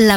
La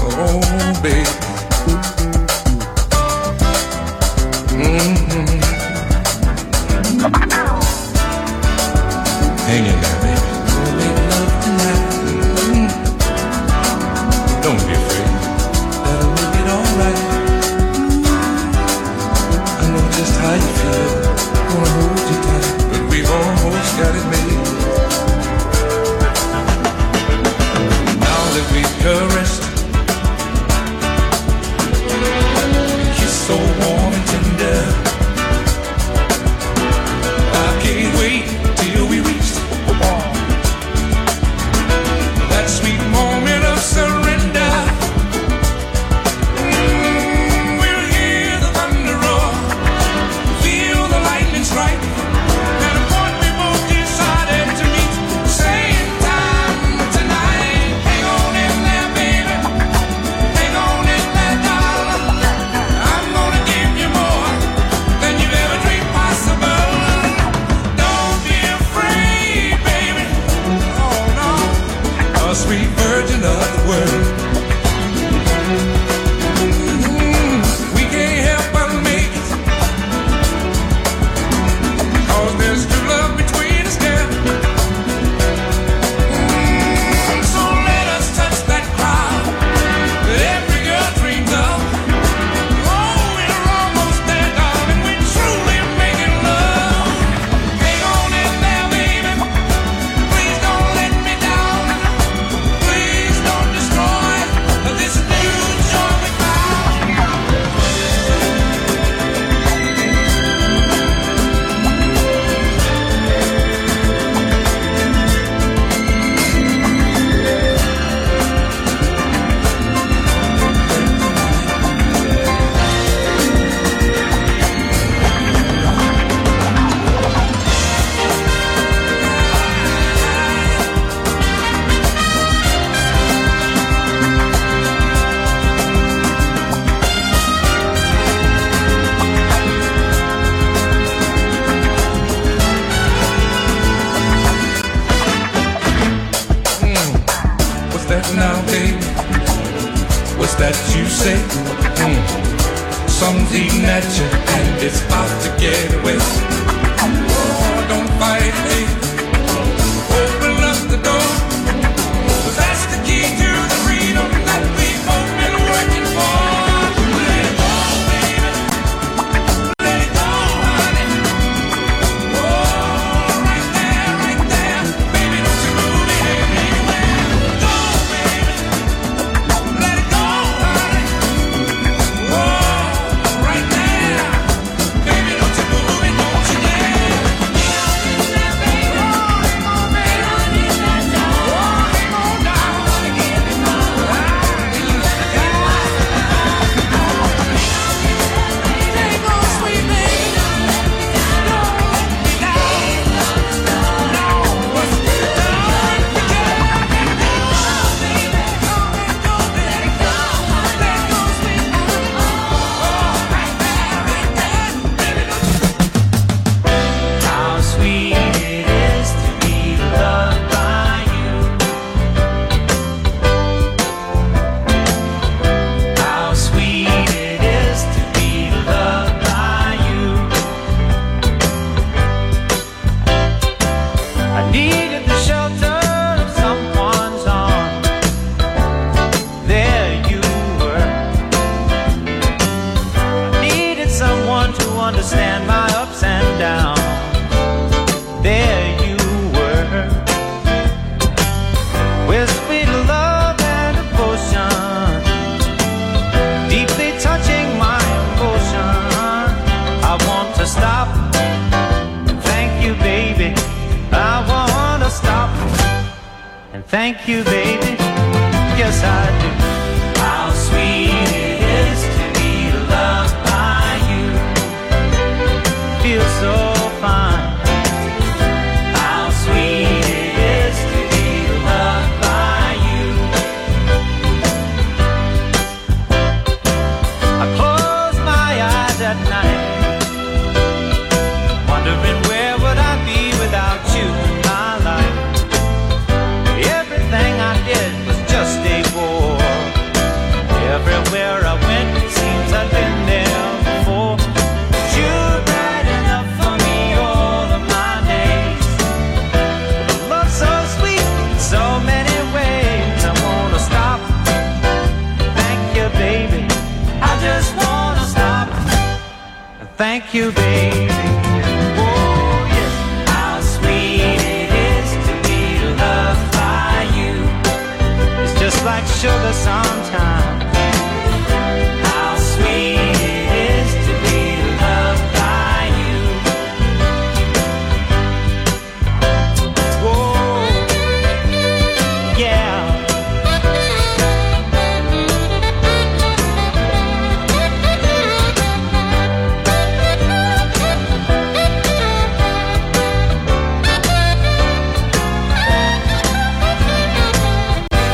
Oh, baby. Hang in there, baby. We'll make love tonight. Don't be afraid. That'll make it alright. I know just how you feel. Gonna hold you tight, but we've almost got it made. Now that we've caressed, a kiss so warm and tender. I can't wait till we reach. That sweet moment of surrender. We'll hear the thunder roar, feel the lightning strike. At a point we both decided to meet, same time tonight. Hang on in there, baby. Hang on in there, darling. I'm gonna give you more than you ever dreamed possible. Don't be afraid, baby. Oh no, a sweet virgin of the world. We can't help but make it, 'cause there's true love between us, girl. So let us touch that crown that every girl dreams of. Oh, we're almost there, darling. We're truly making love. Hang on in there, baby. Please don't let me down. Please don't destroy this new joy we found. What's that now, baby? What's that you say? Some's eating at you and it's about to get away. Oh, don't fight it, baby. Open up the door, 'cause that's the key to the freedom that we've both been working for. Let it go, baby. Let it go, honey. Oh, right there, baby, don't you move it anywhere. Go, baby. Let it go, honey. Oh, right there, baby, don't you move it, don't you dare. How sweet it is to be loved by you. How sweet it is to be loved by you. I needed the shelter of someone's arms. There you were. I needed someone to understand my ups and downs. There you were. With sweet love and devotion, deeply touching my emotion. I want to stop and thank you, baby. I want to stop and thank you, baby. Yes, I do. How sweet it is to be loved by you. Feels so fine. How sweet Sugar sometimes. How sweet it is to be loved by you. Whoa, yeah.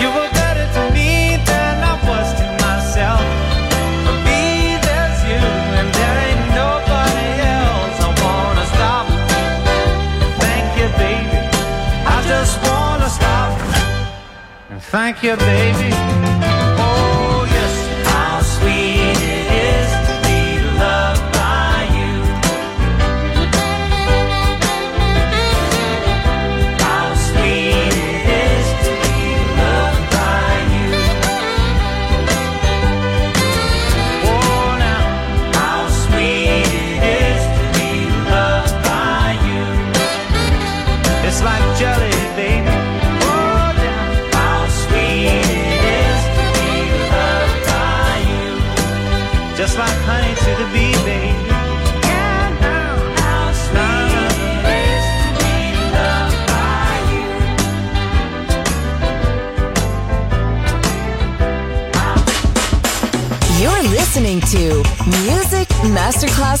You were better to me than I was to myself. For me, there's you, and there ain't nobody else. I wanna stop. Thank you, baby. I just wanna stop. And thank you, baby. Oh, yes, how sweet it is to be loved by you. How sweet it is to be loved by you. Oh, now, how sweet it is to be loved by you. It's like jelly, baby. Oh, now, how sweet it is to be loved by you. Just like honey to the bee, baby. Yeah, now, how sweet it is to be loved by you. You're listening to Music Masterclass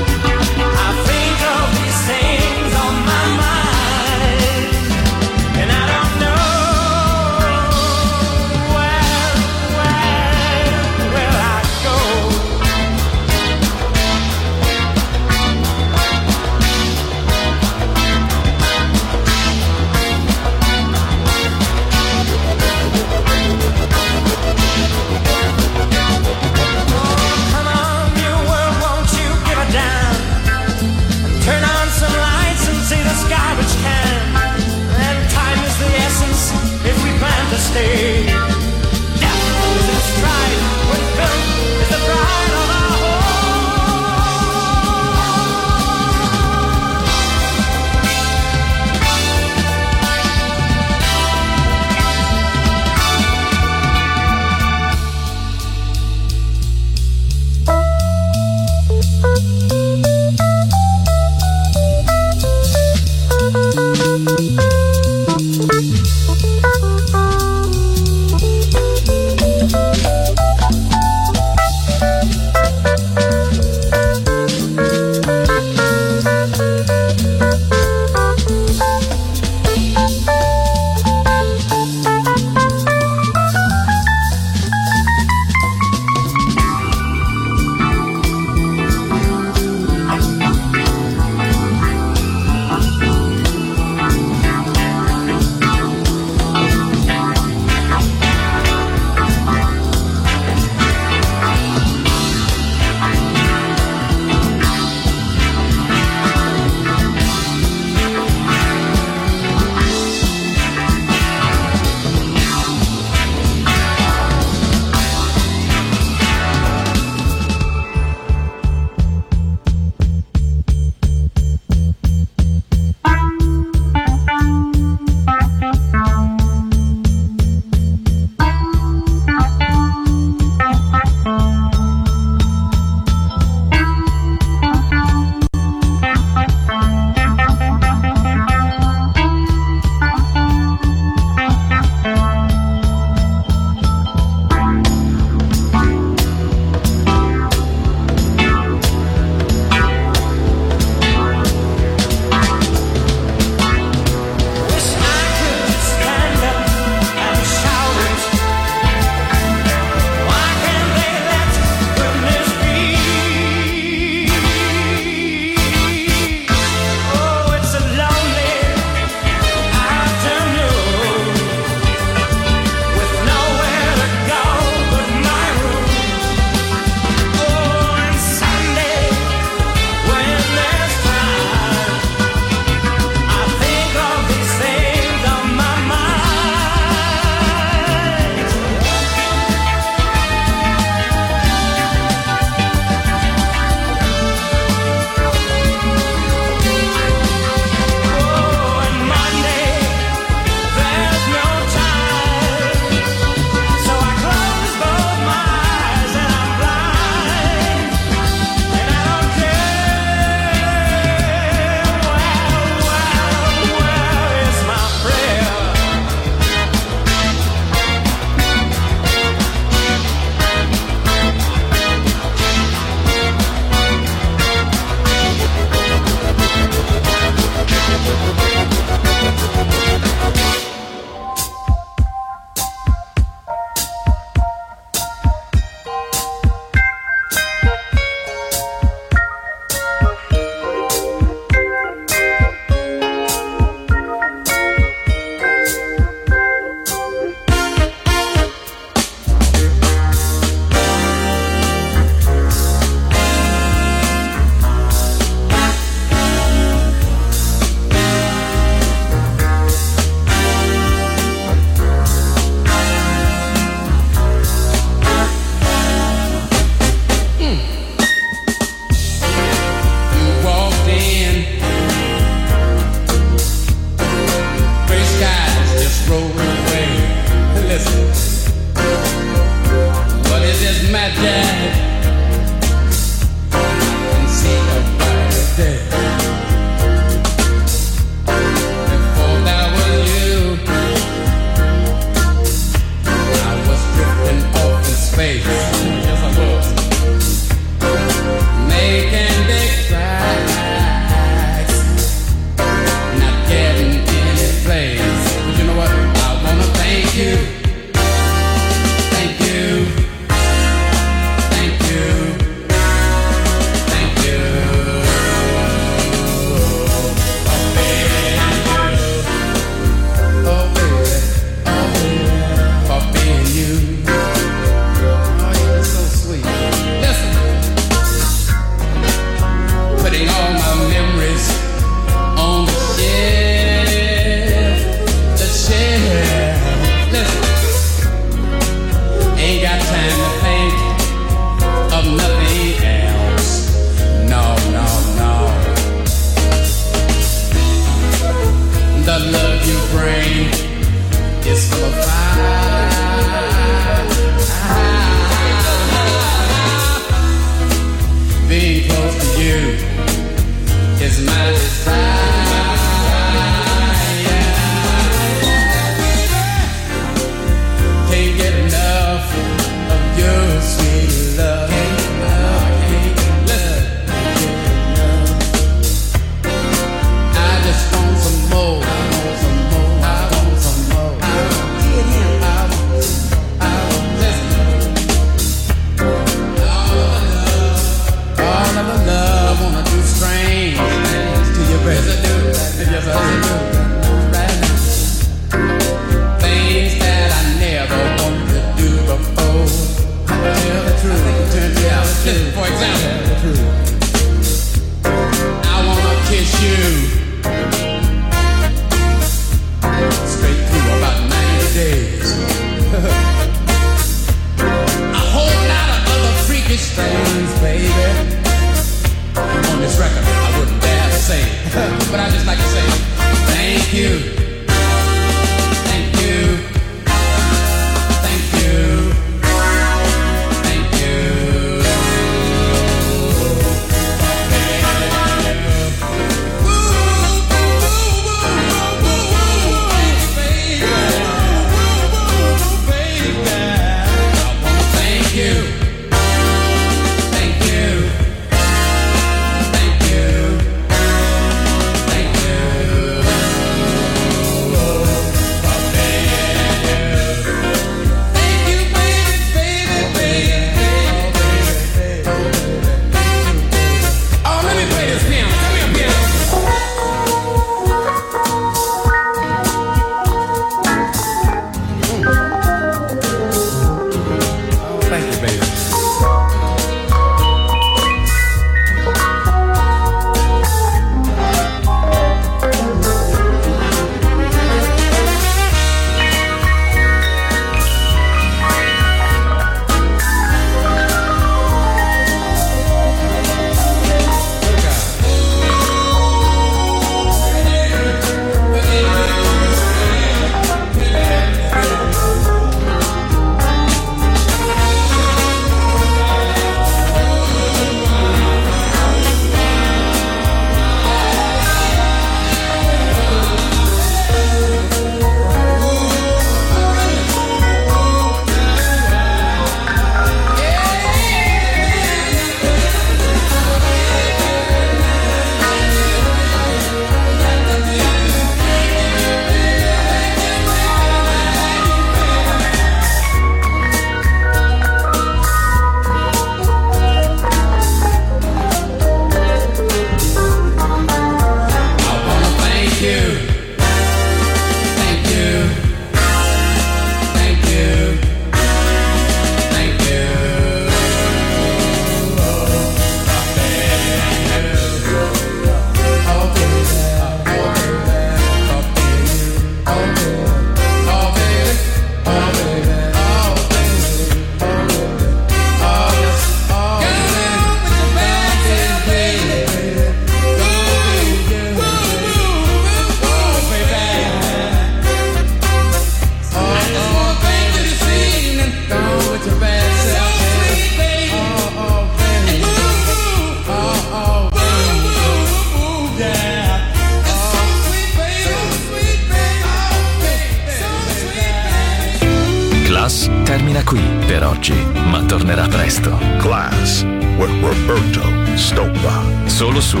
Class termina qui per oggi, ma tornerà presto. Class with Roberto Stoppa. Solo su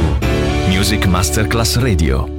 Music Masterclass Radio.